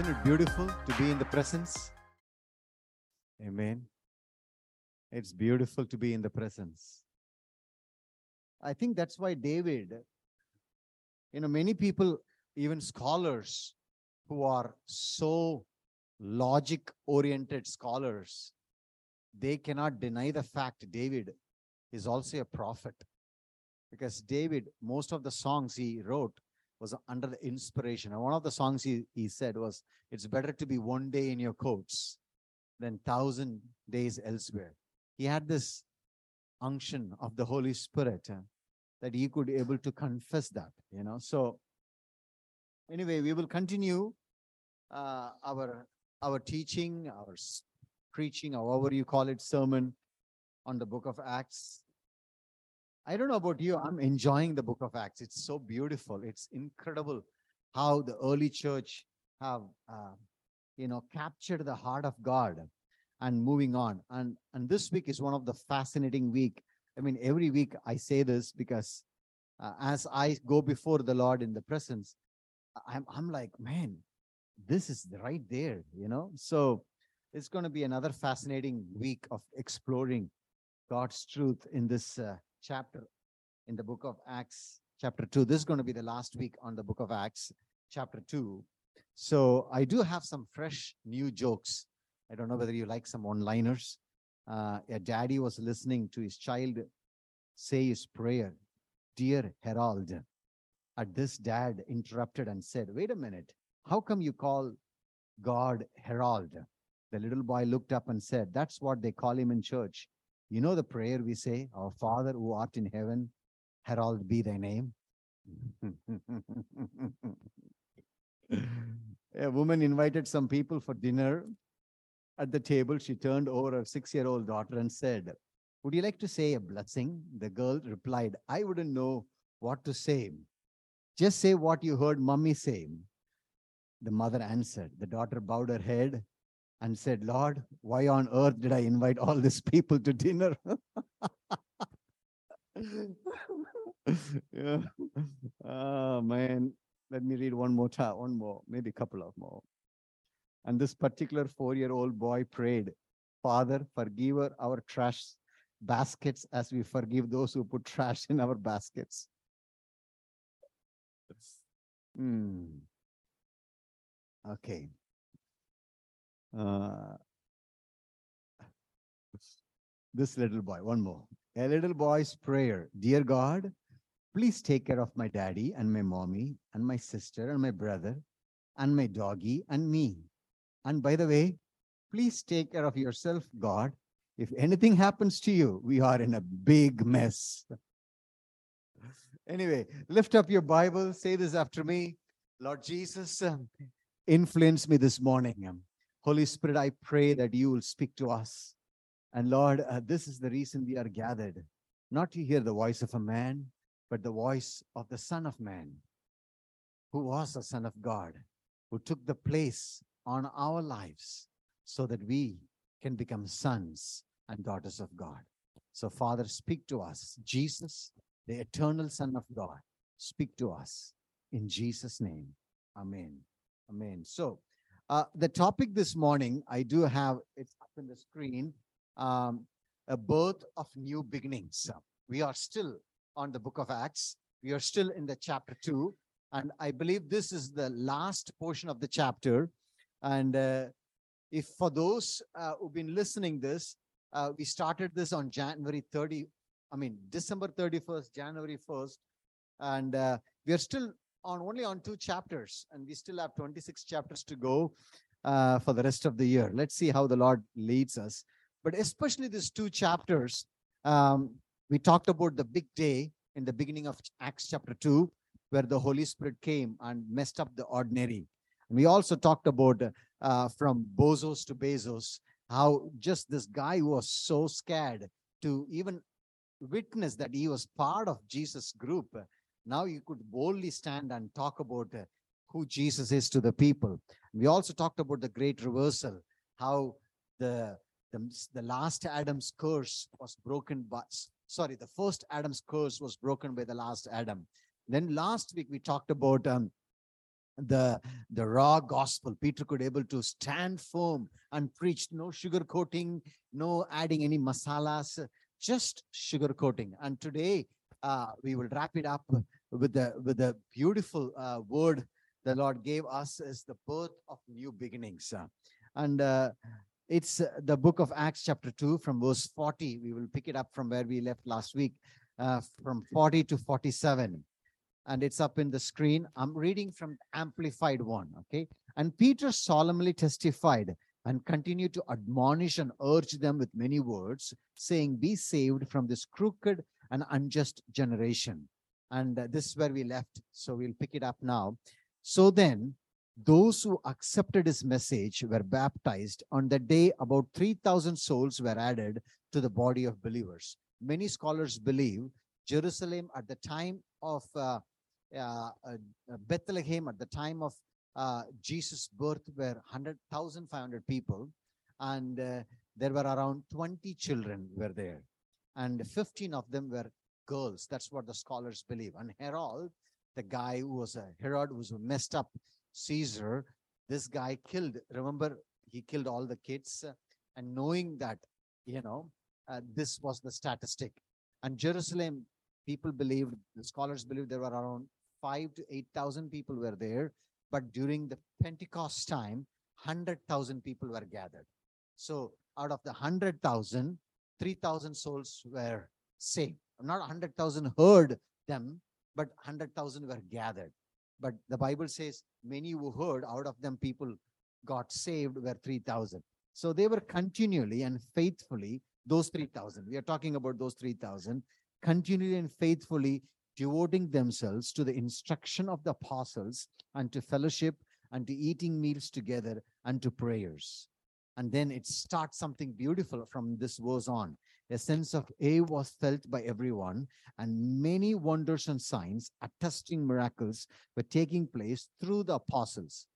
Isn't it beautiful to be in the presence? Amen. It's beautiful to be in the presence. I think that's why David, many people, even scholars who are so logic-oriented scholars, they cannot deny the fact David is also a prophet. Because David, most of the songs he wrote was under the inspiration. And one of the songs he said was, it's better to be one day in your courts than 1,000 days elsewhere. He had this unction of the Holy Spirit that he could be able to confess that, So anyway, we will continue our teaching, our preaching, or however you call it, sermon on the book of Acts. I don't know about you, I'm enjoying the book of Acts. It's so beautiful. It's incredible how the early church have, captured the heart of God and moving on. And this week is one of the fascinating week. I mean, every week I say this because as I go before the Lord in the presence, I'm like, man, this is right there, So it's going to be another fascinating week of exploring God's truth in this chapter in the book of Acts, chapter 2. This is going to be the last week on the book of Acts, chapter 2. So I do have some fresh new jokes. I don't know whether you like some one-liners. A daddy was listening to his child say his prayer, "Dear Herald." At this, dad interrupted and said, "Wait a minute, how come you call God Herald?" The little boy looked up and said, "That's what they call him in church. You know the prayer we say, 'Our Father who art in heaven, herald be thy name.'" A woman invited some people for dinner. At the table, she turned over her 6-year-old daughter and said, "Would you like to say a blessing?" The girl replied, "I wouldn't know what to say. Just say what you heard mommy say." The mother answered. The daughter bowed her head and said, "Lord, why on earth did I invite all these people to dinner?" Yeah. Oh, man. Let me read one more time, maybe a couple of more. And this particular 4-year-old boy prayed, "Father, forgive our trash baskets as we forgive those who put trash in our baskets." Okay. This little boy, one more. A little boy's prayer, "Dear God, please take care of my daddy and my mommy and my sister and my brother and my doggy and me. And by the way, please take care of yourself, God. If anything happens to you, we are in a big mess." Anyway, lift up your Bible. Say this after me. Lord Jesus, influence me this morning. Holy Spirit, I pray that you will speak to us. And Lord, this is the reason we are gathered, not to hear the voice of a man, but the voice of the Son of Man, who was the Son of God, who took the place on our lives so that we can become sons and daughters of God. So, Father, speak to us. Jesus, the eternal Son of God, speak to us. In Jesus' name, amen. Amen. So, the topic this morning, I do have, it's up on the screen, a birth of new beginnings. We are still on the book of Acts. We are still in the chapter 2. And I believe this is the last portion of the chapter. And if for those who've been listening this, we started this on December 31st, January 1st. And we are still only on 2 chapters. And we still have 26 chapters to go for the rest of the year. Let's see how the Lord leads us. But especially these 2 chapters, we talked about the big day in the beginning of Acts chapter 2, where the Holy Spirit came and messed up the ordinary. We also talked about from Bozos to Bezos, how just this guy was so scared to even witness that he was part of Jesus' group. Now you could boldly stand and talk about who Jesus is to the people. We also talked about the great reversal, how the last Adam's curse was broken by, the first Adam's curse was broken by the last Adam. Then last week we talked about the raw gospel. Peter could able to stand firm and preach, no sugar coating, no adding any masalas, just sugar coating. And today we will wrap it up with the beautiful word the Lord gave us is the birth of new beginnings. It's the book of Acts chapter 2 from verse 40. We will pick it up from where we left last week, from 40 to 47. And it's up in the screen. I'm reading from the Amplified one, okay? And Peter solemnly testified and continued to admonish and urge them with many words, saying, be saved from this crooked and unjust generation. And this is where we left, so we'll pick it up now. So then, those who accepted his message were baptized. On that day, about 3,000 souls were added to the body of believers. Many scholars believe Jerusalem at the time of Bethlehem, at the time of Jesus' birth, were 100,500 people. And there were around 20 children were there. And 15 of them were girls. That's what the scholars believe. And Herod, the guy who was a messed up Caesar, this guy killed, remember, he killed all the kids, and knowing that, this was the statistic. And Jerusalem, people believed, the scholars believed there were around 5,000 to 8,000 people were there, but during the Pentecost time, 100,000 people were gathered. So out of the 100,000, 3,000 souls were saved. Not 100,000 heard them, but 100,000 were gathered. But the Bible says many who heard, out of them people got saved were 3,000. So they were continually and faithfully, those 3,000, we are talking about those 3,000, continually and faithfully devoting themselves to the instruction of the apostles and to fellowship and to eating meals together and to prayers. And then it starts something beautiful from this verse on. A sense of awe was felt by everyone, and many wonders and signs attesting miracles were taking place through the apostles.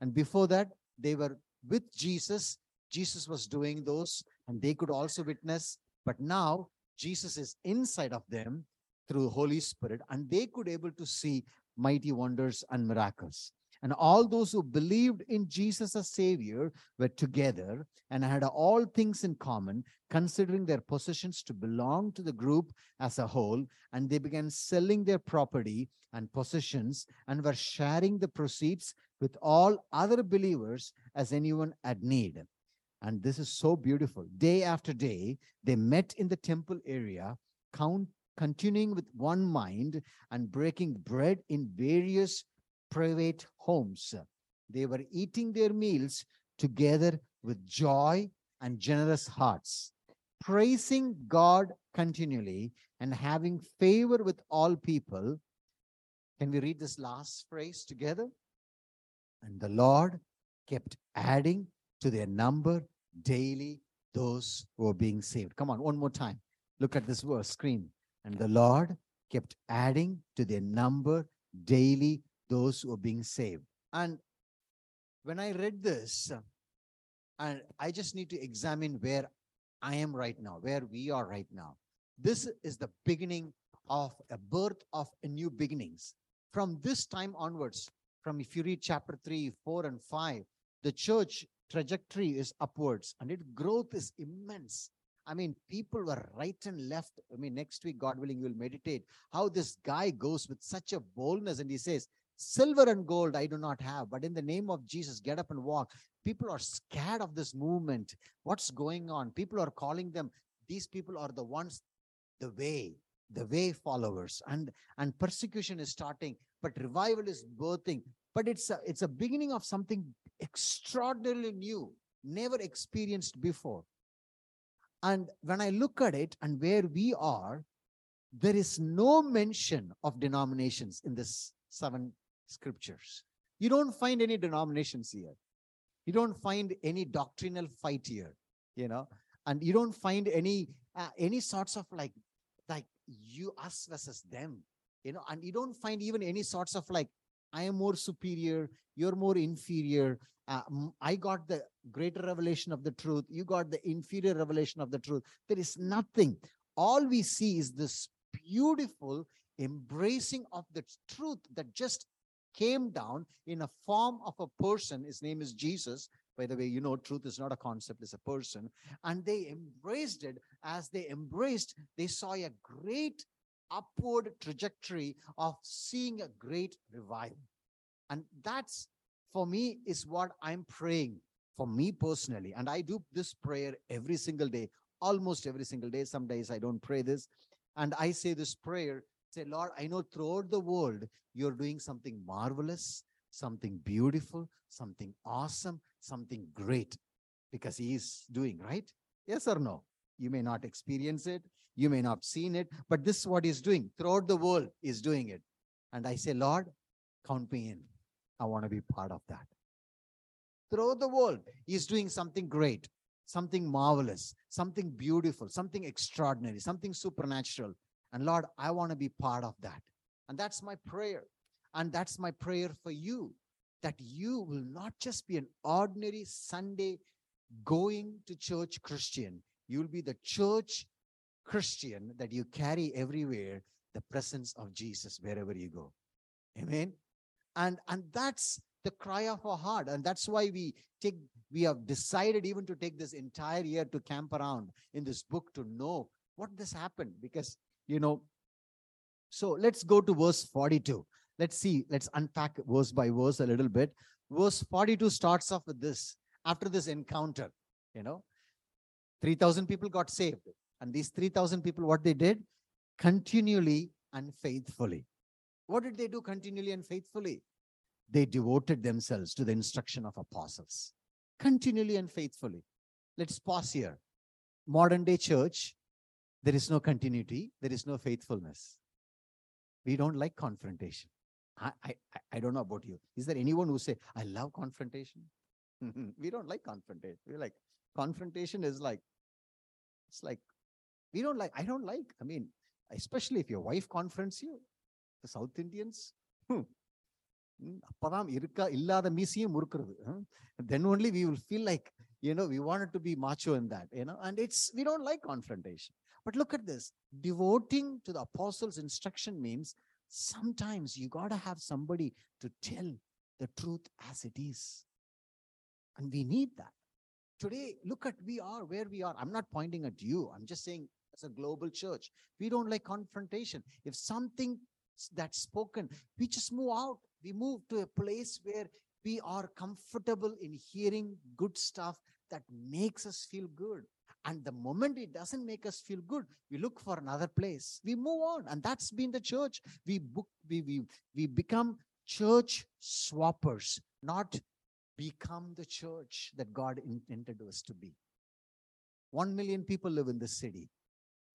And before that, they were with Jesus. Jesus was doing those, and they could also witness. But now, Jesus is inside of them through the Holy Spirit, and they could able to see mighty wonders and miracles. And all those who believed in Jesus as Savior were together and had all things in common, considering their possessions to belong to the group as a whole. And they began selling their property and possessions and were sharing the proceeds with all other believers as anyone had need. And this is so beautiful. Day after day, they met in the temple area, continuing with one mind and breaking bread in various private homes. They were eating their meals together with joy and generous hearts, praising God continually and having favor with all people. Can we read this last phrase together? And the Lord kept adding to their number daily those who were being saved. Come on, one more time. Look at this verse, screen. And the Lord kept adding to their number daily those who are being saved. And when I read this, and I just need to examine where I am right now, where we are right now. This is the beginning of a birth of a new beginnings. From this time onwards, from if you read chapter 3, 4, and 5, the church trajectory is upwards, and its growth is immense. I mean, people were right and left. I mean, next week, God willing, we'll meditate how this guy goes with such a boldness, and he says, silver and gold I do not have, but in the name of Jesus, get up and walk. People are scared of this movement. What's going on? People are calling them. These people are the ones, the way followers. And persecution is starting, but revival is birthing. But it's a beginning of something extraordinarily new, never experienced before. And when I look at it and where we are, there is no mention of denominations in this 7 scriptures. You don't find any denominations here. You don't find any doctrinal fight here, and you don't find any sorts of like you, us versus them, and you don't find even any sorts of like, I am more superior, you're more inferior. I got the greater revelation of the truth. You got the inferior revelation of the truth. There is nothing. All we see is this beautiful embracing of the truth that just came down in a form of a person. His name is Jesus. By the way, you know, truth is not a concept, it's a person. And they embraced it. As they embraced, they saw a great upward trajectory of seeing a great revival. And that's, for me, is what I'm praying for me personally. And I do this prayer every single day, almost every single day. Some days I don't pray this. And I say this prayer, say, Lord, I know throughout the world, you're doing something marvelous, something beautiful, something awesome, something great, because he is doing, right? Yes or no? You may not experience it. You may not have seen it, but this is what he's doing. Throughout the world, he's doing it. And I say, Lord, count me in. I want to be part of that. Throughout the world, he's doing something great, something marvelous, something beautiful, something extraordinary, something supernatural. And Lord, I want to be part of that. And that's my prayer. And that's my prayer for you, that you will not just be an ordinary Sunday going to church Christian. You'll be the church Christian that you carry everywhere, the presence of Jesus wherever you go. Amen. And that's the cry of our heart. And that's why we have decided even to take this entire year to camp around in this book to know what this happened. Because, you know, so let's go to verse 42. Let's see, let's unpack verse by verse a little bit. Verse 42 starts off with this. After this encounter, you know, 3,000 people got saved. And these 3,000 people, what they did? Continually and faithfully. What did they do continually and faithfully? They devoted themselves to the instruction of apostles. Continually and faithfully. Let's pause here. Modern day church, there is no continuity. There is no faithfulness. We don't like confrontation. I don't know about you. Is there anyone who say, I love confrontation? We don't like confrontation. We're like, confrontation is like, it's like, we don't like, I don't like. I mean, especially if your wife confronts you, the South Indians, then only we will feel like, you know, we wanted to be macho in that, you know, and it's, we don't like confrontation. But look at this, devoting to the apostles' instruction means sometimes you got to have somebody to tell the truth as it is. And we need that. Today, look at we are where we are. I'm not pointing at you. I'm just saying as a global church, we don't like confrontation. If something that's spoken, we just move out. We move to a place where we are comfortable in hearing good stuff that makes us feel good. And the moment it doesn't make us feel good, we look for another place. We move on. And that's been the church. We become church swappers, not become the church that God intended us to be. 1 million people live in this city,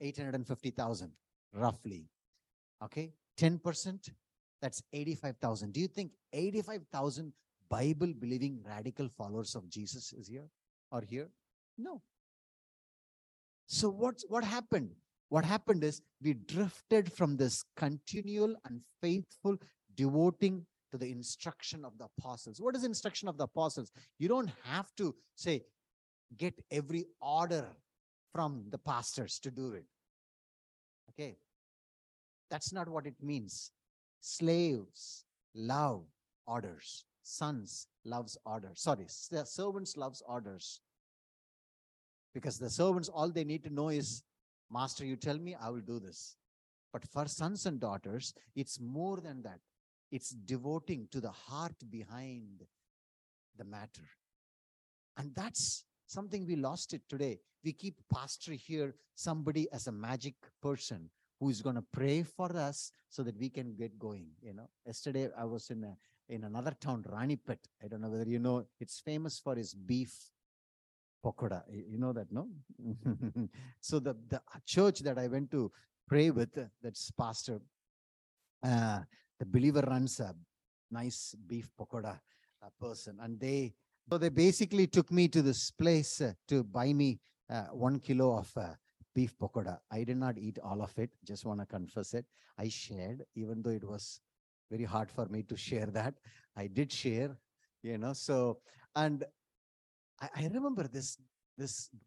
850,000 roughly. Okay, 10%, that's 85,000. Do you think 85,000 Bible-believing radical followers of Jesus is here or here? No. So what happened? What happened is we drifted from this continual and faithful devoting to the instruction of the apostles. What is instruction of the apostles? You don't have to say, get every order from the pastors to do it. Okay. That's not what it means. Slaves love orders. Sons loves orders. Sorry, the servants loves orders. Because the servants, all they need to know is, Master, you tell me, I will do this. But for sons and daughters, it's more than that. It's devoting to the heart behind the matter. And that's something we lost it today. We keep pastor here, somebody as a magic person who is going to pray for us so that we can get going. You know, yesterday I was in another town, Ranipet. I don't know whether you know, it's famous for his beef pakoda. You know that, no? So the church that I went to pray with, that's pastor, the believer runs a nice beef pakoda person. And they basically took me to this place to buy me 1 kilo of beef pakoda. I did not eat all of it. Just want to confess it. I shared, even though it was very hard for me to share that. I did share, you know. So, and I remember this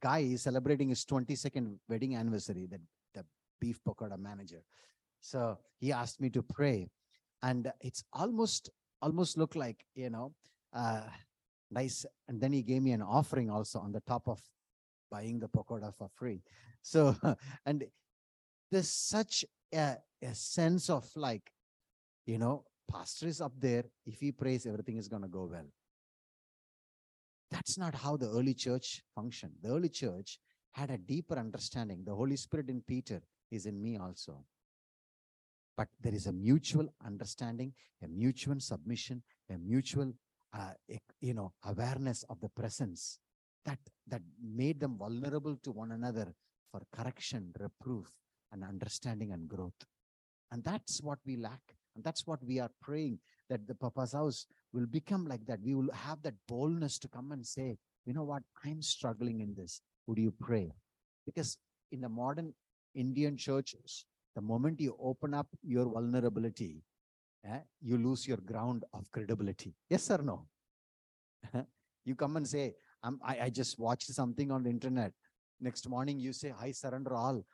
guy is celebrating his 22nd wedding anniversary, the beef pakoda manager. So he asked me to pray. And it's almost almost looked like, you know, nice. And then he gave me an offering also on the top of buying the pakoda for free. So, and there's such a sense of like, you know, pastor is up there. If he prays, everything is going to go well. That's not how the early church functioned. The early church had a deeper understanding. The Holy Spirit in Peter is in me also. But there is a mutual understanding, a mutual submission, a mutual, you know, awareness of the presence that made them vulnerable to one another for correction, reproof, and understanding and growth. And that's what we lack. And that's what we are praying, that the Papa's house will become like that. We will have that boldness to come and say, you know what, I'm struggling in this. Would you pray? Because in the modern Indian churches, the moment you open up your vulnerability, you lose your ground of credibility. Yes or no? You come and say, I just watched something on the internet. Next morning, you say, I surrender all.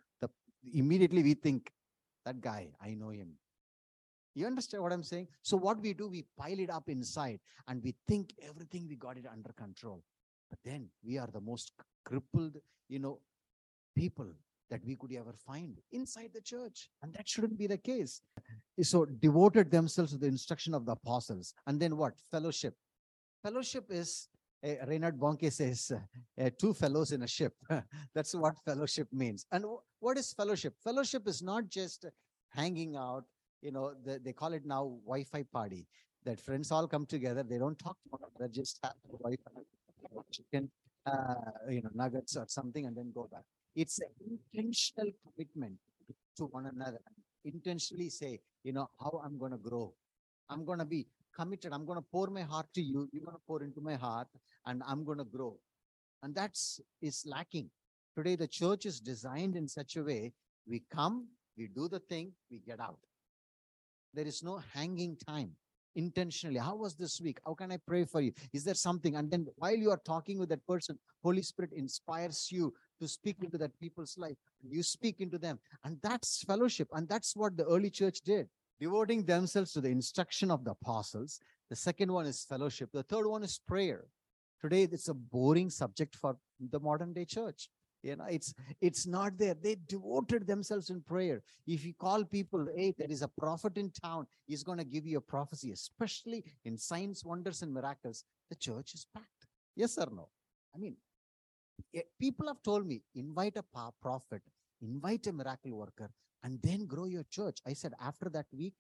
Immediately we think, that guy, I know him. You understand what I'm saying? So what we do, we pile it up inside and we think everything, we got it under control. But then we are the most crippled, you know, people that we could ever find inside the church. And that shouldn't be the case. So devoted themselves to the instruction of the apostles. And then what? Fellowship. Fellowship is, Reinhard Bonnke says, two fellows in a ship. That's what fellowship means. And what is fellowship? Fellowship is not just hanging out. You know, they call it now Wi-Fi party, that friends all come together. They don't talk to one another, just have Wi-Fi, chicken, you know, nuggets or something, and then go back. It's an intentional commitment to one another. Intentionally say, you know, how I'm going to grow. I'm going to be committed. I'm going to pour my heart to you. You're going to pour into my heart, and I'm going to grow. And that's lacking. Today, the church is designed in such a way, we come, we do the thing, we get out. There is no hanging time intentionally. How was this week? How can I pray for you? Is there something? And then while you are talking with that person, Holy Spirit inspires you to speak into that people's life. You speak into them. And that's fellowship. And that's what the early church did. Devoting themselves to the instruction of the apostles. The second one is fellowship. The third one is prayer. Today, it's a boring subject for the modern day church. You know, it's not there. They devoted themselves in prayer. If you call people, hey, there is a prophet in town, he's going to give you a prophecy, especially in signs, wonders, and miracles. The church is packed. Yes or no? I mean, people have told me, invite a prophet, invite a miracle worker, and then grow your church. I said, after that week,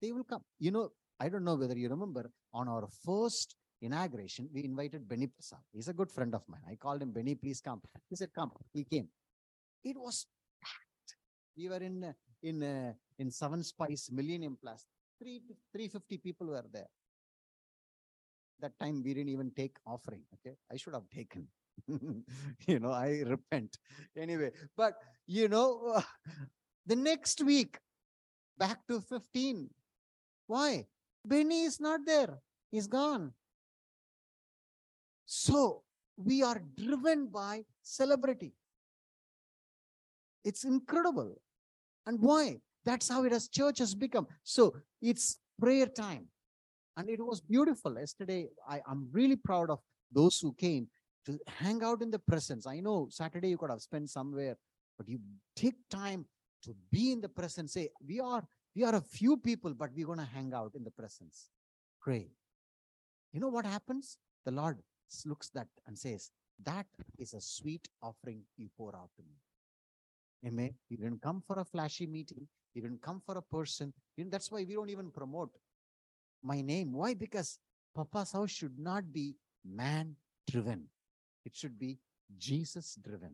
they will come. You know, I don't know whether you remember, on our first inauguration, we invited Benny Prasad. He's a good friend of mine. I called him, Benny, please come. He said, come. He came. It was packed. We were in Seven Spice Millennium Plus. 350 people were there. That time we didn't even take offering. Okay, I should have taken. You know, I repent. Anyway, but you know, the next week, back to 15. Why? Benny is not there. He's gone. So we are driven by celebrity. It's incredible. And why? That's how it has church has become. So it's prayer time. And it was beautiful. Yesterday, I'm really proud of those who came to hang out in the presence. I know Saturday you could have spent somewhere, but you take time to be in the presence. Say, we are a few people, but we're going to hang out in the presence. Pray. You know what happens? The Lord looks that and says, that is a sweet offering you pour out to me. Amen. You didn't come for a flashy meeting. You didn't come for a person. You know, that's why we don't even promote my name. Why? Because Papa's house should not be man-driven. It should be Jesus-driven.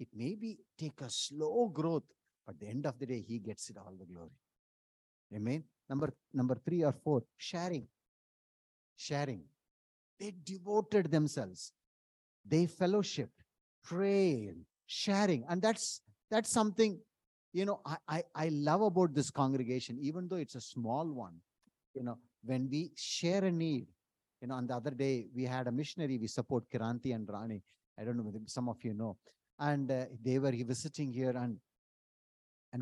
It may be take a slow growth, but at the end of the day, he gets it all the glory. Amen. Number 3 or 4, sharing. Sharing. They devoted themselves. They fellowshiped, prayed, sharing. And that's something, you know, I love about this congregation, even though it's a small one. You know, when we share a need, you know, on the other day, we had a missionary, we support Kiranti and Rani. I don't know whether some of you know. And they were visiting here, and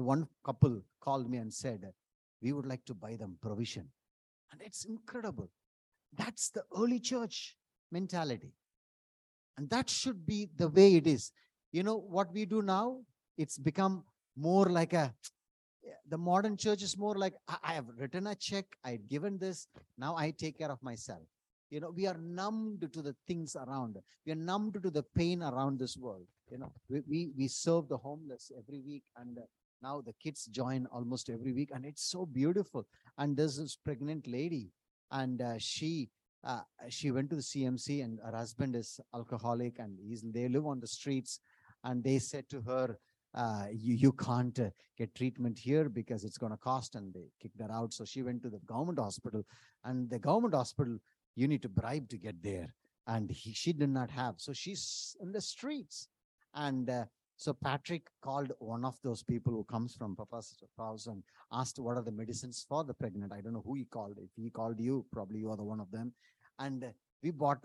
one couple called me and said, we would like to buy them provision. And it's incredible. That's the early church mentality. And that should be the way it is. You know, what we do now, it's become more like the modern church is more like, I have written a check, I've given this, now I take care of myself. You know, we are numbed to the things around. We are numbed to the pain around this world. You know, we serve the homeless every week, and now the kids join almost every week, and it's so beautiful. And there's this pregnant lady, and she went to the CMC, and her husband is alcoholic, and they live on the streets. And they said to her, you can't get treatment here because it's going to cost, and they kicked her out. So she went to the government hospital, and the government hospital, you need to bribe to get there. And she did not have. So she's in the streets. And so Patrick called one of those people who comes from Papa's house and asked, what are the medicines for the pregnant? I don't know who he called. If he called you, probably you are the one of them. And we bought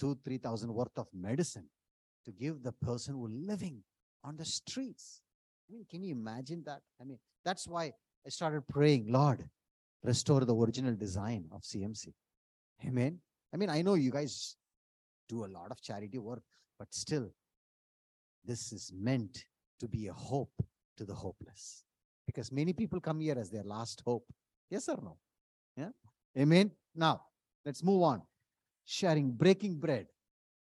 2,000-3,000 worth of medicine to give the person who living on the streets. I mean, can you imagine that? I mean, that's why I started praying, Lord, restore the original design of CMC. Amen. I mean, I know you guys do a lot of charity work, but still, this is meant to be a hope to the hopeless. Because many people come here as their last hope. Yes or no? Yeah. Amen. Now, let's move on. Sharing, breaking bread.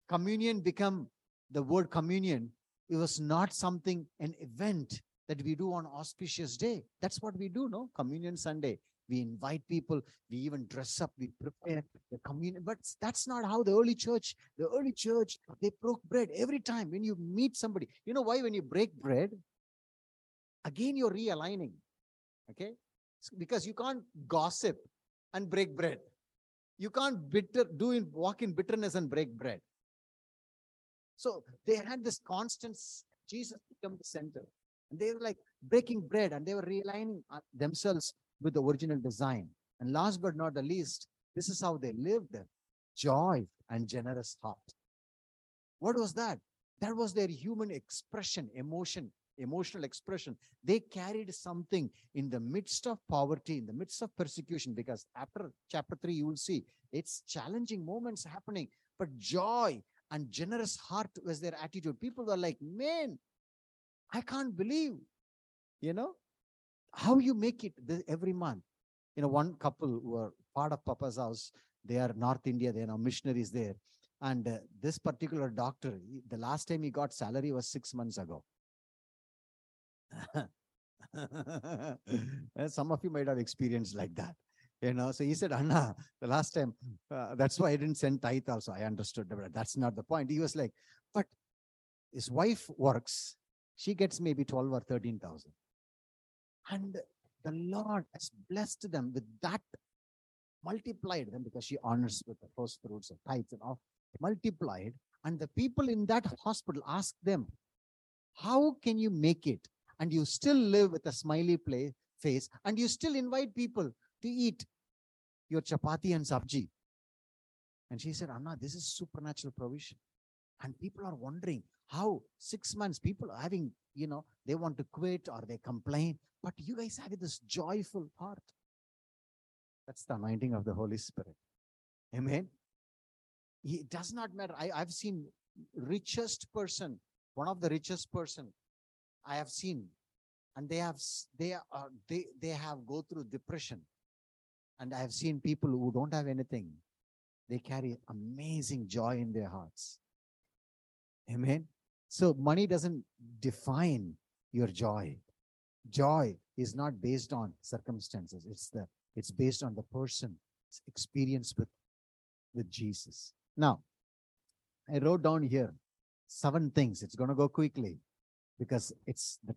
Communion become, the word communion, it was not something, an event that we do on auspicious day. That's what we do, no? Communion Sunday. We invite people, we even dress up, we prepare the communion. But that's not how the early church, they broke bread every time when you meet somebody. You know why when you break bread, again, you're realigning, okay? It's because you can't gossip and break bread. You can't walk in bitterness and break bread. So they had this constant, Jesus become the center. And they were like breaking bread and they were realigning themselves with the original design. And last but not the least, this is how they lived: joy and generous heart. What was that? That was their human expression, emotional expression. They carried something in the midst of poverty, in the midst of persecution, because after chapter 3, you will see it's challenging moments happening, but joy and generous heart was their attitude. People were like, man, I can't believe, you know, how you make it every month. You know, one couple who are part of Papa's House, they are North India, they are now missionaries there. And this particular doctor, the last time he got salary was 6 months ago. Some of you might have experienced like that. You know, so he said, Anna, the last time, that's why I didn't send tithe also. I understood, but that's not the point. He was like, but his wife works. She gets maybe 12 or 13,000. And the Lord has blessed them with that, multiplied them because she honors with the first fruits of tithes and all, multiplied. And the people in that hospital asked them, how can you make it? And you still live with a smiley face and you still invite people to eat your chapati and sabji. And she said, Anna, this is supernatural provision. And people are wondering how 6 months people are having, you know, they want to quit or they complain. But you guys have this joyful heart. That's the anointing of the Holy Spirit. Amen. It does not matter. I've seen richest person, one of the richest person I have seen. And they have go through depression. And I have seen people who don't have anything. They carry amazing joy in their hearts. Amen. So money doesn't define your joy. Joy is not based on circumstances. It's based on the person's experience with Jesus. Now, I wrote down here 7 things. It's going to go quickly because it's the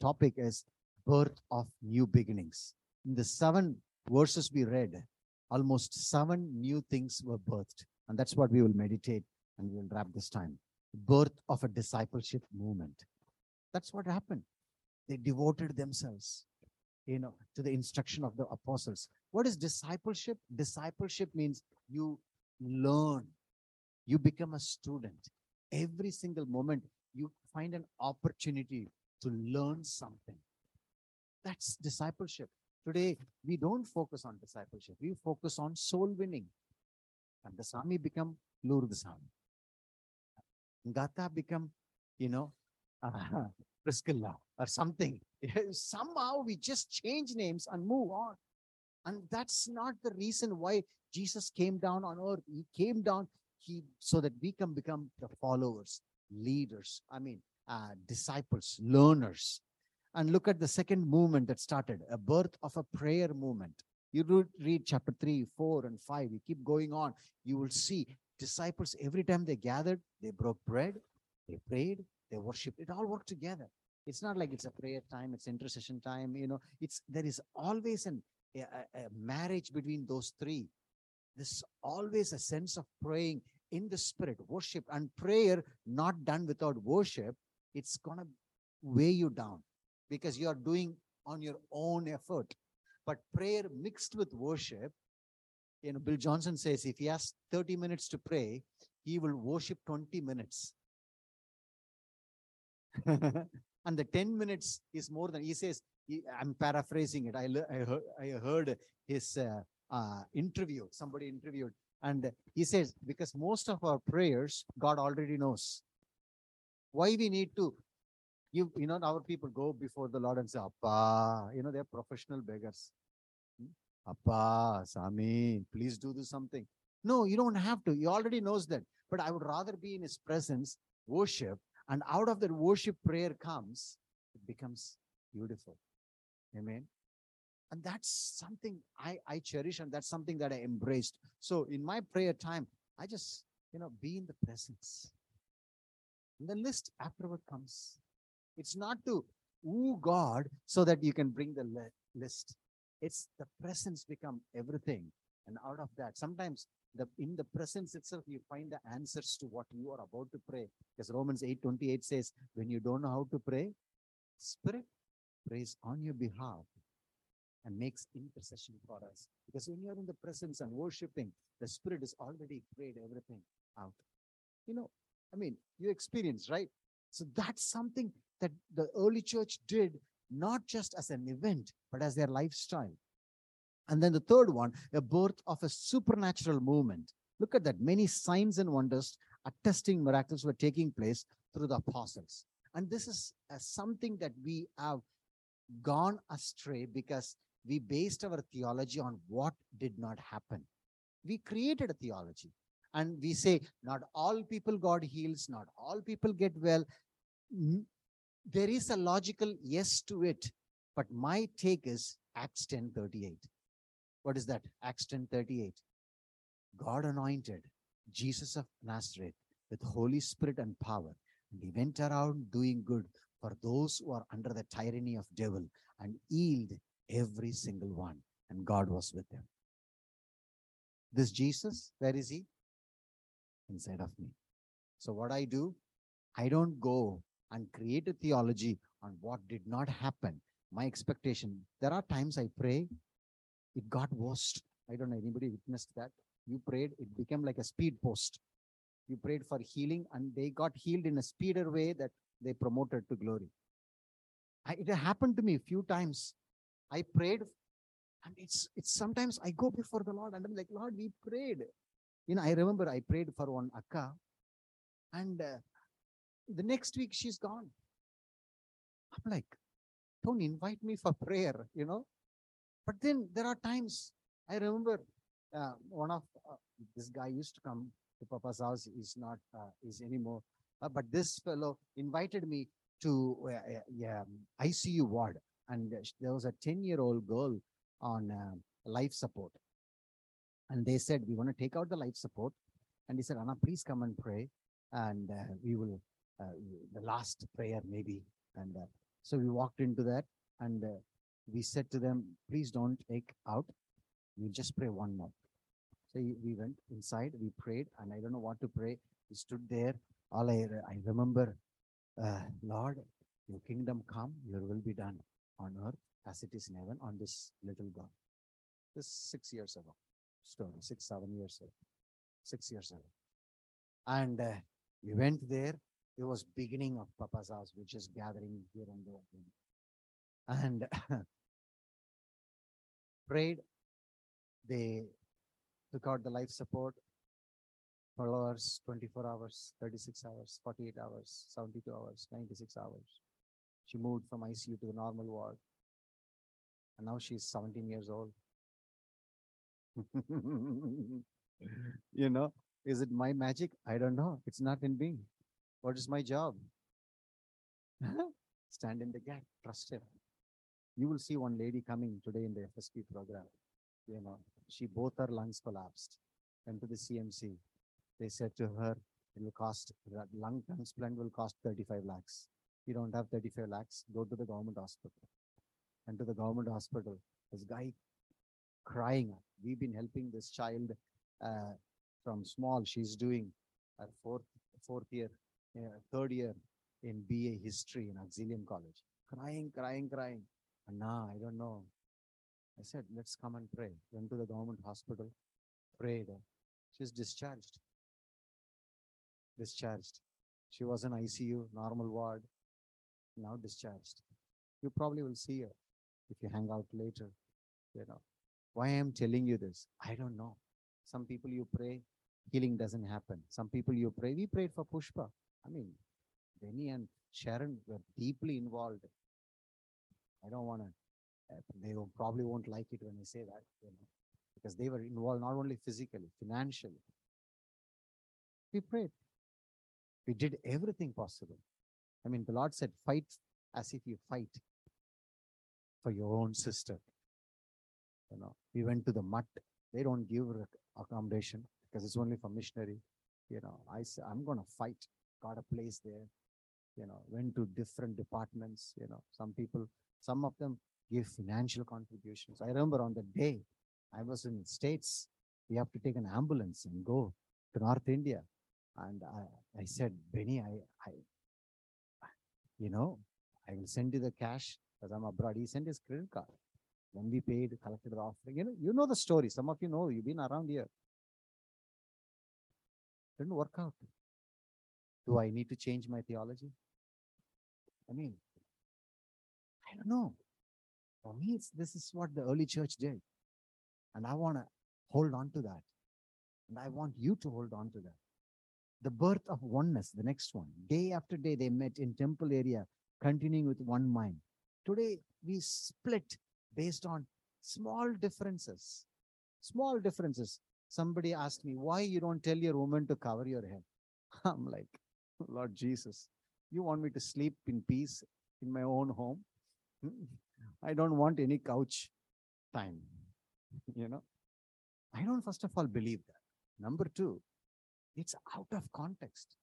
topic is birth of new beginnings. In the 7 verses we read, almost 7 new things were birthed. And that's what we will meditate and we will wrap this time. Birth of a discipleship movement. That's what happened. They devoted themselves, you know, to the instruction of the apostles. What is discipleship? Discipleship means you learn. You become a student. Every single moment, you find an opportunity to learn something. That's discipleship. Today, we don't focus on discipleship. We focus on soul winning. And the Swami become Lurd Swami. Gata become, Priscilla or something. Somehow we just change names and move on. And that's not the reason why Jesus came down on earth. He came down so that we can become the followers, leaders, disciples, learners. And look at the second movement that started, a birth of a prayer movement. You read chapter 3, 4, and 5. You keep going on. You will see disciples, every time they gathered, they broke bread, they prayed, they worshiped. It all worked together. It's not like it's a prayer time, it's intercession time. There is always a marriage between those three. There's always a sense of praying in the spirit, worship, and prayer not done without worship. It's going to weigh you down because you are doing on your own effort. But prayer mixed with worship, Bill Johnson says if he has 30 minutes to pray, he will worship 20 minutes. And the 10 minutes is more than, he says, I'm paraphrasing it. I heard his interview, somebody interviewed. And he says, because most of our prayers, God already knows. Why we need to, our people go before the Lord and say, Appa, they're professional beggars. Appa, Sami, please do something. No, you don't have to. He already knows that. But I would rather be in his presence, worship. And out of that worship prayer comes, it becomes beautiful. Amen. And that's something I cherish, and that's something that I embraced. So in my prayer time, I just, be in the presence. And the list afterward comes. It's not to woo God so that you can bring the list. It's the presence become everything. And out of that, sometimes in the presence itself, you find the answers to what you are about to pray. Because Romans 8:28 says, when you don't know how to pray, Spirit prays on your behalf and makes intercession for us. Because when you're in the presence and worshiping, the Spirit has already prayed everything out. You experience, right? So that's something that the early church did, not just as an event, but as their lifestyle. And then the third one, a birth of a supernatural movement. Look at that. Many signs and wonders attesting miracles were taking place through the apostles. And this is something that we have gone astray because we based our theology on what did not happen. We created a theology and we say, not all people God heals, not all people get well. There is a logical yes to it, but my take is Acts 10:38. What is that? Acts 10:38. God anointed Jesus of Nazareth with Holy Spirit and power. And he went around doing good for those who are under the tyranny of devil and healed every single one. And God was with them. This Jesus, where is he? Inside of me. So what I do, I don't go and create a theology on what did not happen. My expectation, there are times I pray, it got worse. I don't know, anybody witnessed that? You prayed, it became like a speed post. You prayed for healing and they got healed in a speeder way that they promoted to glory. It happened to me a few times. I prayed and it's sometimes I go before the Lord and I'm like, Lord, we prayed. I remember I prayed for one Akka and the next week she's gone. I'm like, don't invite me for prayer, But then there are times, I remember one of, this guy used to come to Papa's house, he's not, is anymore. But this fellow invited me to ICU ward. And there was a 10-year-old girl on life support. And they said, we want to take out the life support. And he said, Anna, please come and pray. And we will, the last prayer maybe. And so we walked into that and we said to them, please don't take out. We'll just pray one more. So we went inside, we prayed, and I don't know what to pray. We stood there. All I remember, Lord, your kingdom come, your will be done on earth as it is in heaven on this little girl. This 6 years ago. Story, 6, 7 years ago. 6 years ago. And we went there. It was beginning of Papa's house, which is gathering here and there. And prayed, they took out the life support, followers, 24 hours, 36 hours, 48 hours, 72 hours, 96 hours. She moved from ICU to the normal ward. And now she's 17 years old. You know, is it my magic? I don't know. It's not in me. What is my job? Stand in the gap, trust him. You will see one lady coming today in the FSP program. You know, she, both her lungs collapsed. Went to the CMC. They said to her, it will cost, that lung transplant will cost 35 lakhs. You don't have 35 lakhs, go to the government hospital. And to the government hospital, this guy crying, we've been helping this child from small. She's doing her third year in BA history in Auxilium College. Crying. And nah, I don't know. I said, let's come and pray. Went to the government hospital, prayed. She's discharged. She was in ICU, normal ward, now discharged. You probably will see her if you hang out later. You know why I am telling you this? I don't know. Some people you pray, healing doesn't happen. Some people you pray, we prayed for Pushpa. I mean, Denny and Sharon were deeply involved. I don't want to, they probably won't like it when I say that, you know, because they were involved not only physically, financially. We prayed. We did everything possible. I mean, the Lord said, fight as if you fight for your own sister. You know, we went to the mutt. They don't give accommodation because it's only for missionary. You know, I said, I'm going to fight. Got a place there. You know, went to different departments. You know, some people, some of them give financial contributions. I remember on the day I was in the States, we have to take an ambulance and go to North India. And I said, Benny, I will send you the cash because I'm abroad. He sent his credit card. When we paid, collected the offering. You know the story. Some of you know. You've been around here. Didn't work out. Do I need to change my theology? I mean, I don't know. For me, this is what the early church did. And I want to hold on to that. And I want you to hold on to that. The birth of oneness, the next one. Day after day, they met in temple area, continuing with one mind. Today, we split based on small differences. Somebody asked me, why you don't tell your woman to cover your head? I'm like, Lord Jesus, you want me to sleep in peace in my own home? I don't want any couch time. You know, I don't, first of all, believe that. Number two, it's out of context.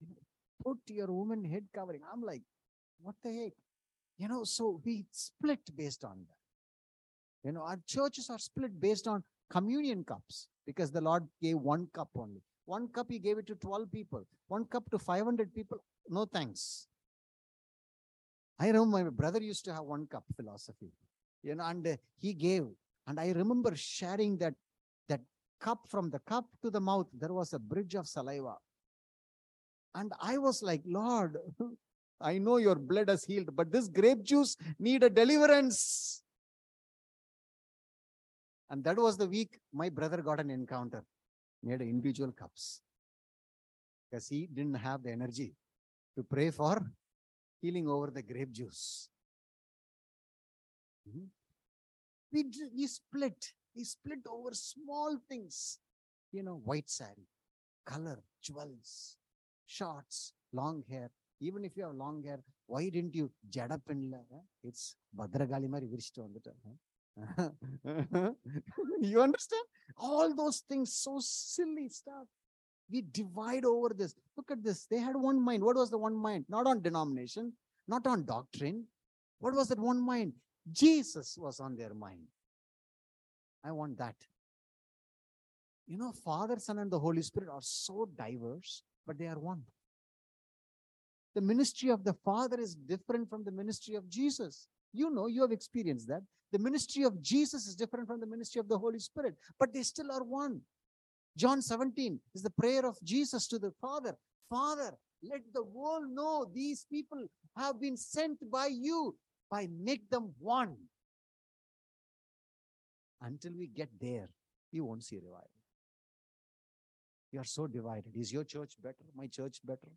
You know, put your woman head covering. I'm like, what the heck? You know, so we split based on that. You know, our churches are split based on communion cups because the Lord gave one cup only. One cup, he gave it to 12 people. One cup to 500 people. No thanks. I remember my brother used to have one cup philosophy. You know, and he gave. And I remember sharing that cup from the cup to the mouth. There was a bridge of saliva. And I was like, Lord, I know your blood has healed, but this grape juice need a deliverance. And that was the week my brother got an encounter. He had individual cups. Because he didn't have the energy to pray for healing over the grape juice. Mm-hmm. We split over small things, you know, white saree, color, jewels, shorts, long hair. Even if you have long hair, why didn't you jad up in love? It's Badragali Mari Virishto on the time. You understand? All those things, so silly stuff. We divide over this. Look at this. They had one mind. What was the one mind? Not on denomination, not on doctrine. What was that one mind? Jesus was on their mind. I want that. You know, Father, Son, and the Holy Spirit are so diverse, but they are one. The ministry of the Father is different from the ministry of Jesus. You know, you have experienced that. The ministry of Jesus is different from the ministry of the Holy Spirit, but they still are one. John 17 is the prayer of Jesus to the Father. Father, let the world know these people have been sent by you. By make them one. until we get there, you won't see revival. You are so divided. Is your church better? My church better?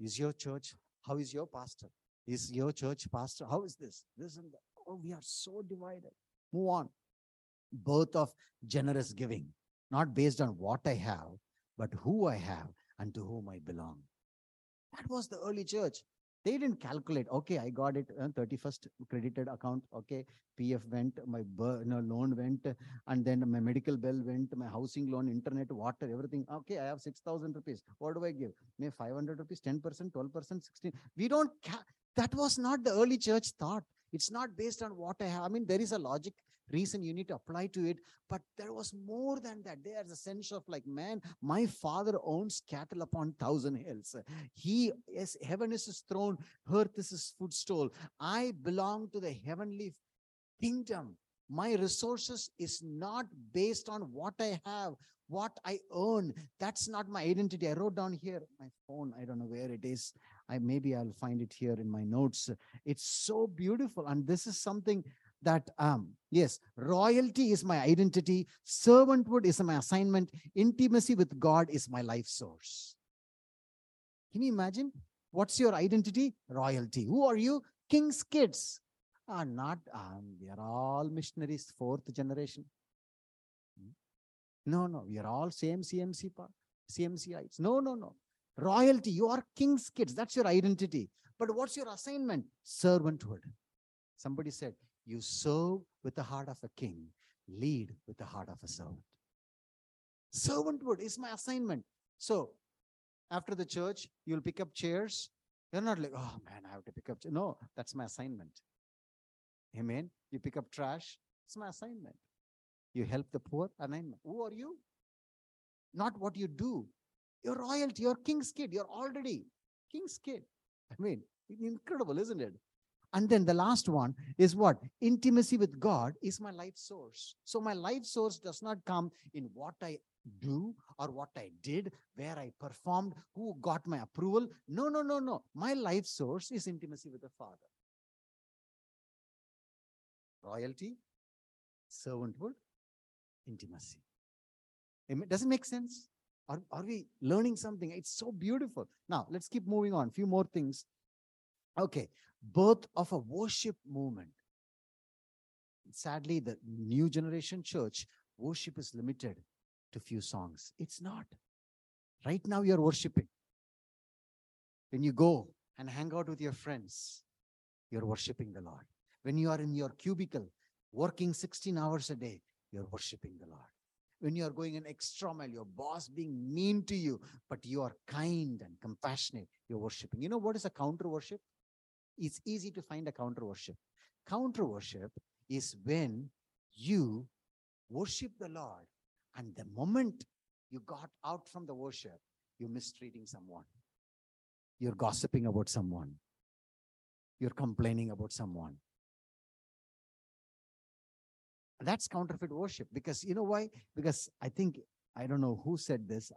Is your church? How is your pastor? Is your church pastor? How is this? This and that. Oh, we are so divided. Move on. Birth of generous giving, not based on what I have, but who I have and to whom I belong. That was the early church. They didn't calculate, okay, I got it on 31st credited account, okay, PF went, my loan went, and then my medical bill went, my housing loan, internet, water, everything. Okay, I have 6,000 rupees. What do I give? May 500 rupees, 10%, 12%, 16. We don't, that was not the early church thought. It's not based on what I have. I mean, there is a logic reason you need to apply to it, but there was more than that. There's a sense of like, man, my father owns cattle upon thousand hills. He is, heaven is his throne, earth is his footstool. I belong to the heavenly kingdom. My resources is not based on what I have, what I earn. That's not my identity. I wrote down here, my phone, I don't know where it is. Maybe I'll find it here in my notes. It's so beautiful. And this is something that, yes, royalty is my identity. Servanthood is my assignment. Intimacy with God is my life source. Can you imagine? What's your identity? Royalty. Who are you? King's kids. We are all missionaries, fourth generation. No, we are all same CMCites. No. Royalty. You are king's kids. That's your identity. But what's your assignment? Servanthood. Somebody said, you serve with the heart of a king, lead with the heart of a servant. Servanthood is my assignment. So after the church, you'll pick up chairs. You're not like, oh man, I have to pick up chairs. No, that's my assignment. Amen. You pick up trash. It's my assignment. You help the poor. Assignment. Who are you? Not what you do. You're royalty. You're king's kid. You're already king's kid. I mean, incredible, isn't it? And then the last one is what? Intimacy with God is my life source. So my life source does not come in what I do or what I did, where I performed, who got my approval. No. My life source is intimacy with the Father. Royalty, servanthood, intimacy. Does it make sense? Are we learning something? It's so beautiful. Now, let's keep moving on. A few more things. Okay. Birth of a worship movement. Sadly, the new generation church, worship is limited to few songs. It's not. Right now, you're worshiping. When you go and hang out with your friends, you're worshiping the Lord. When you are in your cubicle, working 16 hours a day, you're worshiping the Lord. When you are going an extra mile, your boss being mean to you, but you are kind and compassionate, you're worshiping. You know what is a counter worship? It's easy to find a counter worship. Counter worship is when you worship the Lord and the moment you got out from the worship, you're mistreating someone. You're gossiping about someone. You're complaining about someone. That's counterfeit worship because you know why? Because I think, I don't know who said this.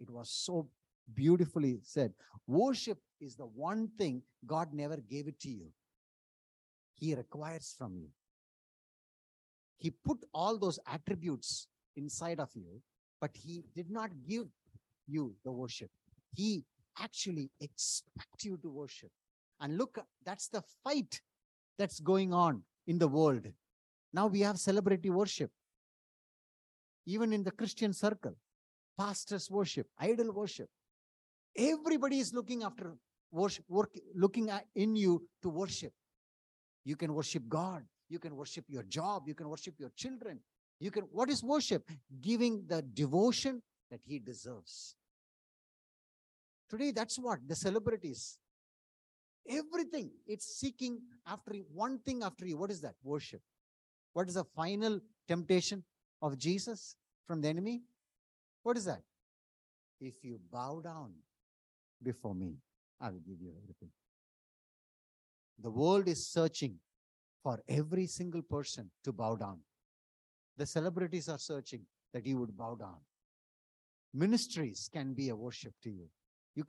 It was so beautifully said. Worship is the one thing God never gave it to you. He requires from you. He put all those attributes inside of you, but he did not give you the worship. He actually expects you to worship. And look, that's the fight that's going on in the world. Now we have celebrity worship. Even in the Christian circle, pastors worship, idol worship. Everybody is looking after worship, looking at in you to worship. You can worship God. You can worship your job. You can worship your children. You can. What is worship? Giving the devotion that he deserves. Today, that's what the celebrities. Everything. It's seeking after one thing after you. What is that? Worship. What is the final temptation of Jesus from the enemy? What is that? If you bow down before me, I will give you everything. The world is searching for every single person to bow down. The celebrities are searching that you would bow down. Ministries can be a worship to you. You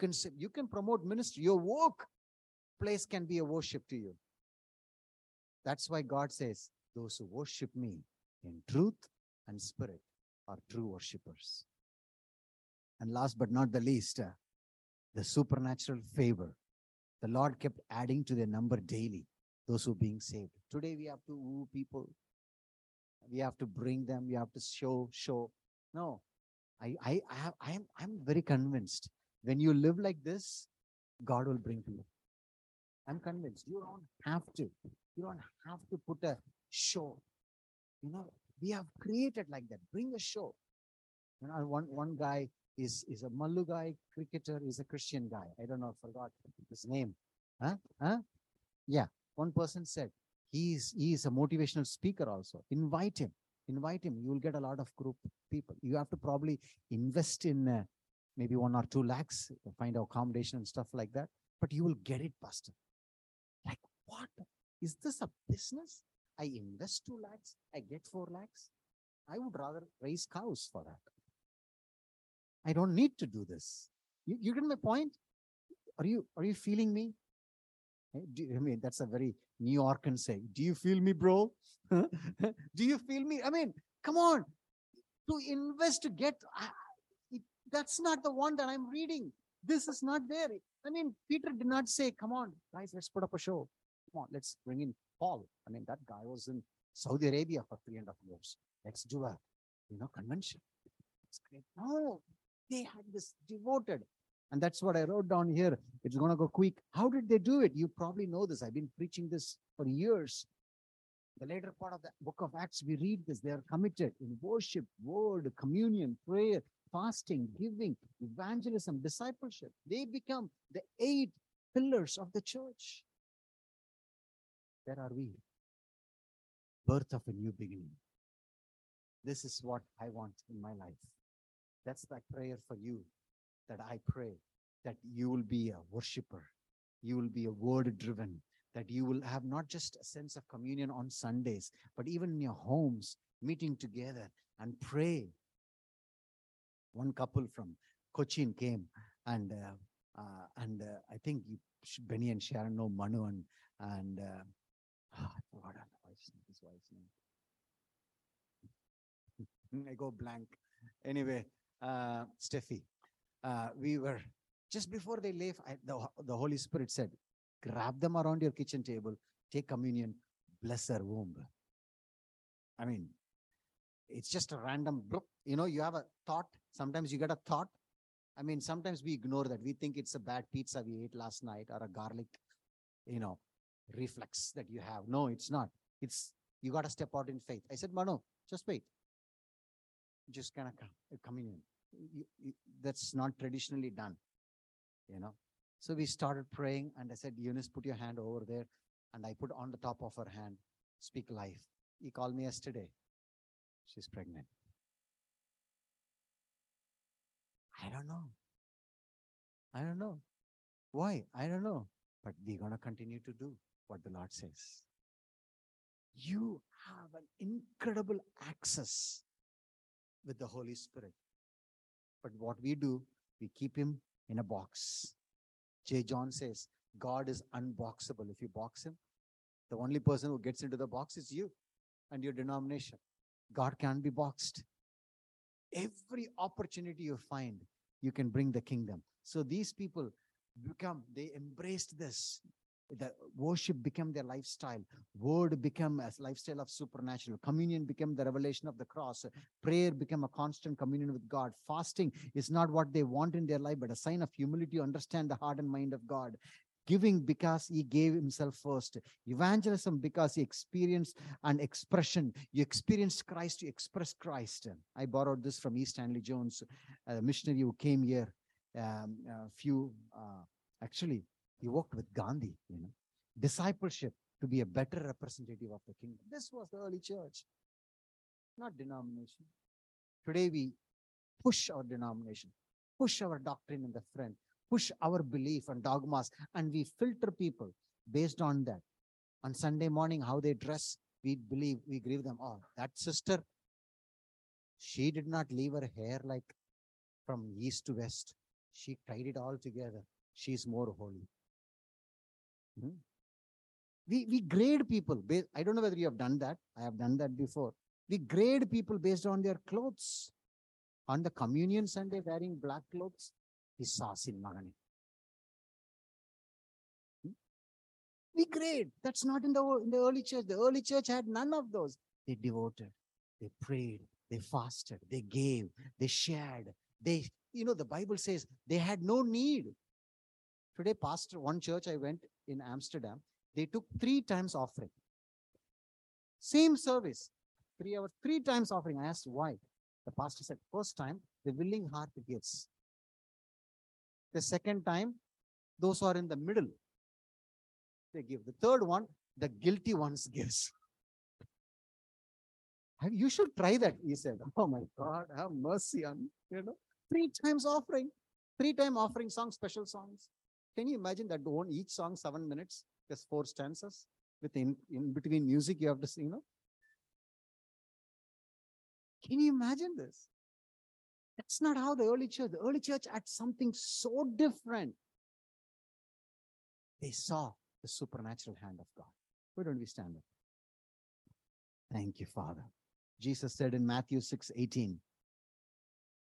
can promote ministry. Your workplace can be a worship to you. That's why God says, those who worship me in truth and spirit are true worshippers. And last but not the least, the supernatural favor. The Lord kept adding to their number daily, those who are being saved. Today we have to woo people. We have to bring them. We have to show. No, I'm very convinced. When you live like this, God will bring people. I'm convinced. You don't have to. You don't have to put a show. You know, we have created like that. Bring a show. You know, one guy is a Mallu guy, cricketer, is a Christian guy. I don't know, I forgot his name. Yeah. One person said, he is a motivational speaker also. Invite him. Invite him. You will get a lot of group people. You have to probably invest in maybe 1 or 2 lakhs, find accommodation and stuff like that. But you will get it, Pastor. Like, what? Is this a business? I invest 2 lakhs, I get 4 lakhs. I would rather raise cows for that. I don't need to do this. You get my point? Are you feeling me? I mean, that's a very New Yorker saying. Do you feel me, bro? Do you feel me? I mean, come on. To invest, to get, that's not the one that I'm reading. This is not there. I mean, Peter did not say, come on, guys, let's put up a show. Come on, let's bring in Paul. I mean, that guy was in Saudi Arabia for 3.5 years. Let's do a, convention. It's great. No, they had this devoted. And that's what I wrote down here. It's going to go quick. How did they do it? You probably know this. I've been preaching this for years. The later part of the book of Acts, we read this. They are committed in worship, word, communion, prayer, fasting, giving, evangelism, discipleship. They become the 8 pillars of the church. There are we. Birth of a new beginning. This is what I want in my life. That's the prayer for you. That I pray that you will be a worshiper, you will be a word-driven, that you will have not just a sense of communion on Sundays, but even in your homes, meeting together and pray. One couple from Cochin came, and I think Benny and Sharon know Manu and I forgot his wife's name. I go blank. Anyway, Steffi. We were just before they left. The Holy Spirit said, "Grab them around your kitchen table, take communion, bless their womb." I mean, it's just a random, You have a thought. Sometimes you get a thought. I mean, sometimes we ignore that. We think it's a bad pizza we ate last night or a garlic, reflex that you have. No, it's not. It's you got to step out in faith. I said, "Manu, just wait. Just kind of communion." That's not traditionally done, So we started praying, and I said, Eunice, put your hand over there. And I put on the top of her hand, speak life. He called me yesterday. She's pregnant. I don't know. Why? I don't know. But we're going to continue to do what the Lord says. You have an incredible access with the Holy Spirit. But what we do, we keep him in a box. J. John says, God is unboxable. If you box him, the only person who gets into the box is you and your denomination. God can't be boxed. Every opportunity you find, you can bring the kingdom. So these people they embraced this. The worship became their lifestyle. Word became a lifestyle of supernatural. Communion became the revelation of the cross. Prayer became a constant communion with God. Fasting is not what they want in their life, but a sign of humility to understand the heart and mind of God. Giving because he gave himself first. Evangelism because he experienced an expression. You experience Christ, you express Christ. I borrowed this from E. Stanley Jones, a missionary who came here he worked with Gandhi, Discipleship to be a better representative of the kingdom. This was the early church, not denomination. Today we push our denomination, push our doctrine in the front, push our belief and dogmas, and we filter people based on that. On Sunday morning, how they dress, we believe, we grieve them. Oh, that sister, she did not leave her hair like from east to west. She tied it all together. She's more holy. We grade people. I don't know whether you have done that. I have done that before. We grade people based on their clothes. On the communion Sunday, wearing black clothes, we grade. That's not in the early church. The early church had none of those. They devoted, they prayed, they fasted, they gave, they shared. They, you know, the Bible says they had no need. Today, pastor, one church I went in Amsterdam, they took 3 times offering. Same service, 3 hours, 3 times offering. I asked why. The pastor said, first time, the willing heart gives. The second time, those who are in the middle, they give. The third one, the guilty ones gives. You should try that, he said. Oh my God, have mercy on me. You know, 3 times offering. 3-time offering song, special songs. Can you imagine that each song 7 minutes, just 4 stanzas? In between music, you have to sing, you know? Can you imagine this? That's not how the early church had something so different. They saw the supernatural hand of God. Why don't we stand up? Thank you, Father. Jesus said in Matthew 6:18,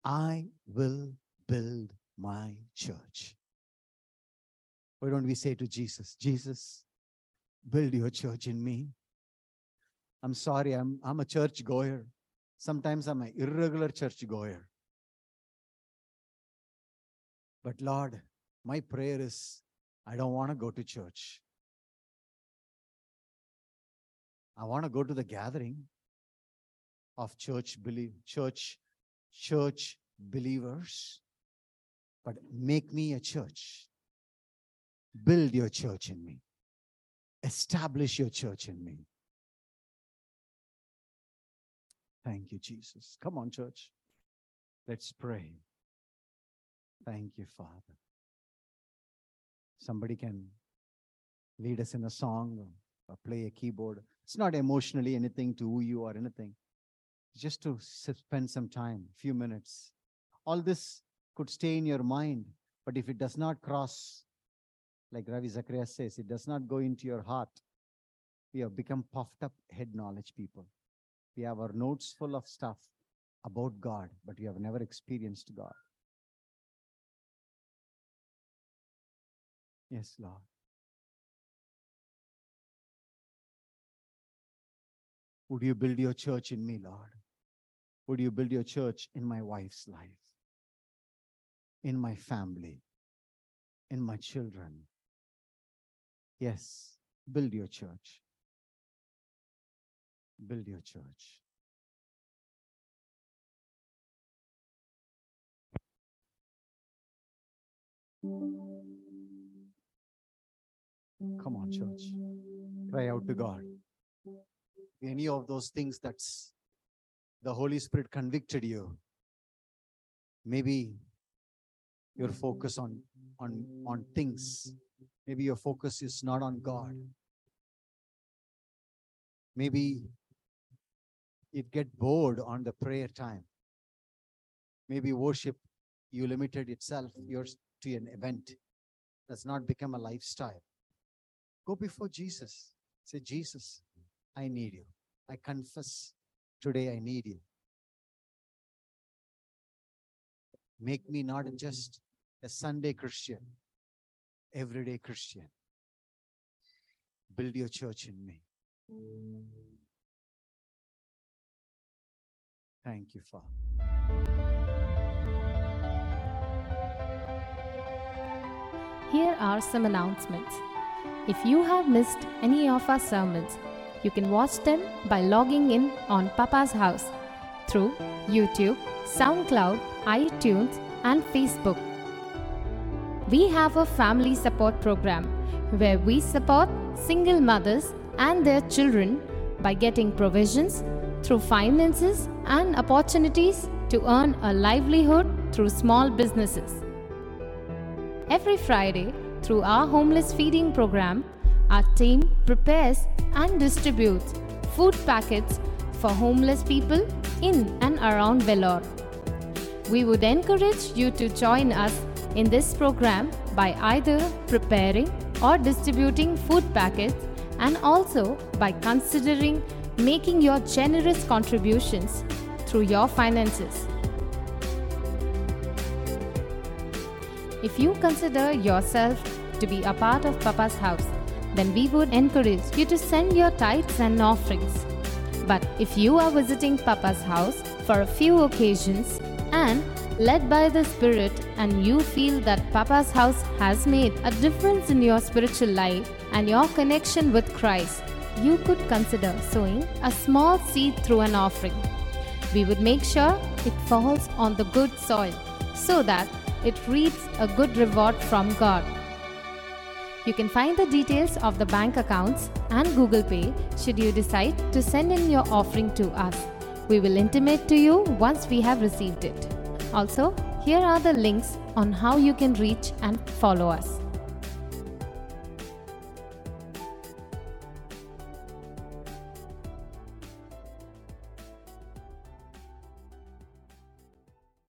I will build my church. Why don't we say to Jesus, Jesus, build your church in me. I'm sorry, I'm a church goer. Sometimes I'm an irregular church goer. But Lord, my prayer is, I don't want to go to church. I want to go to the gathering of church believers. But make me a church. Build your church in me. Establish your church in me. Thank you, Jesus. Come on, church. Let's pray. Thank you, Father. Somebody can lead us in a song or play a keyboard. It's not emotionally anything to you or anything. It's just to spend some time, a few minutes. All this could stay in your mind, but if it does not cross, like Ravi Zacharias says, it does not go into your heart. We have become puffed up head knowledge people. We have our notes full of stuff about God, but we have never experienced God. Yes, Lord. Would you build your church in me, Lord? Would you build your church in my wife's life, in my family, in my children? Yes, build your church. Build your church. Come on, church. Cry out to God. Any of those things that's the Holy Spirit convicted you, maybe your focus on things. Maybe your focus is not on God. Maybe it get bored on the prayer time. Maybe worship, you limited itself yours to an event. That's not become a lifestyle. Go before Jesus. Say, Jesus, I need you. I confess today I need you. Make me not just a Sunday Christian, everyday Christian. Build your church in me. Thank you, Father. Here are some announcements. If you have missed any of our sermons, you can watch them by logging in on Papa's House through YouTube, SoundCloud, iTunes, and Facebook. We have a family support program where we support single mothers and their children by getting provisions through finances and opportunities to earn a livelihood through small businesses. Every Friday, through our homeless feeding program, our team prepares and distributes food packets for homeless people in and around Vellore. We would encourage you to join us in this program by either preparing or distributing food packets and also by considering making your generous contributions through your finances. If you consider yourself to be a part of Papa's House, then we would encourage you to send your tithes and offerings. But if you are visiting Papa's House for a few occasions and led by the Spirit, and you feel that Papa's House has made a difference in your spiritual life and your connection with Christ, you could consider sowing a small seed through an offering. We would make sure it falls on the good soil so that it reaps a good reward from God. You can find the details of the bank accounts and Google Pay should you decide to send in your offering to us. We will intimate to you once we have received it. Also, here are the links on how you can reach and follow us.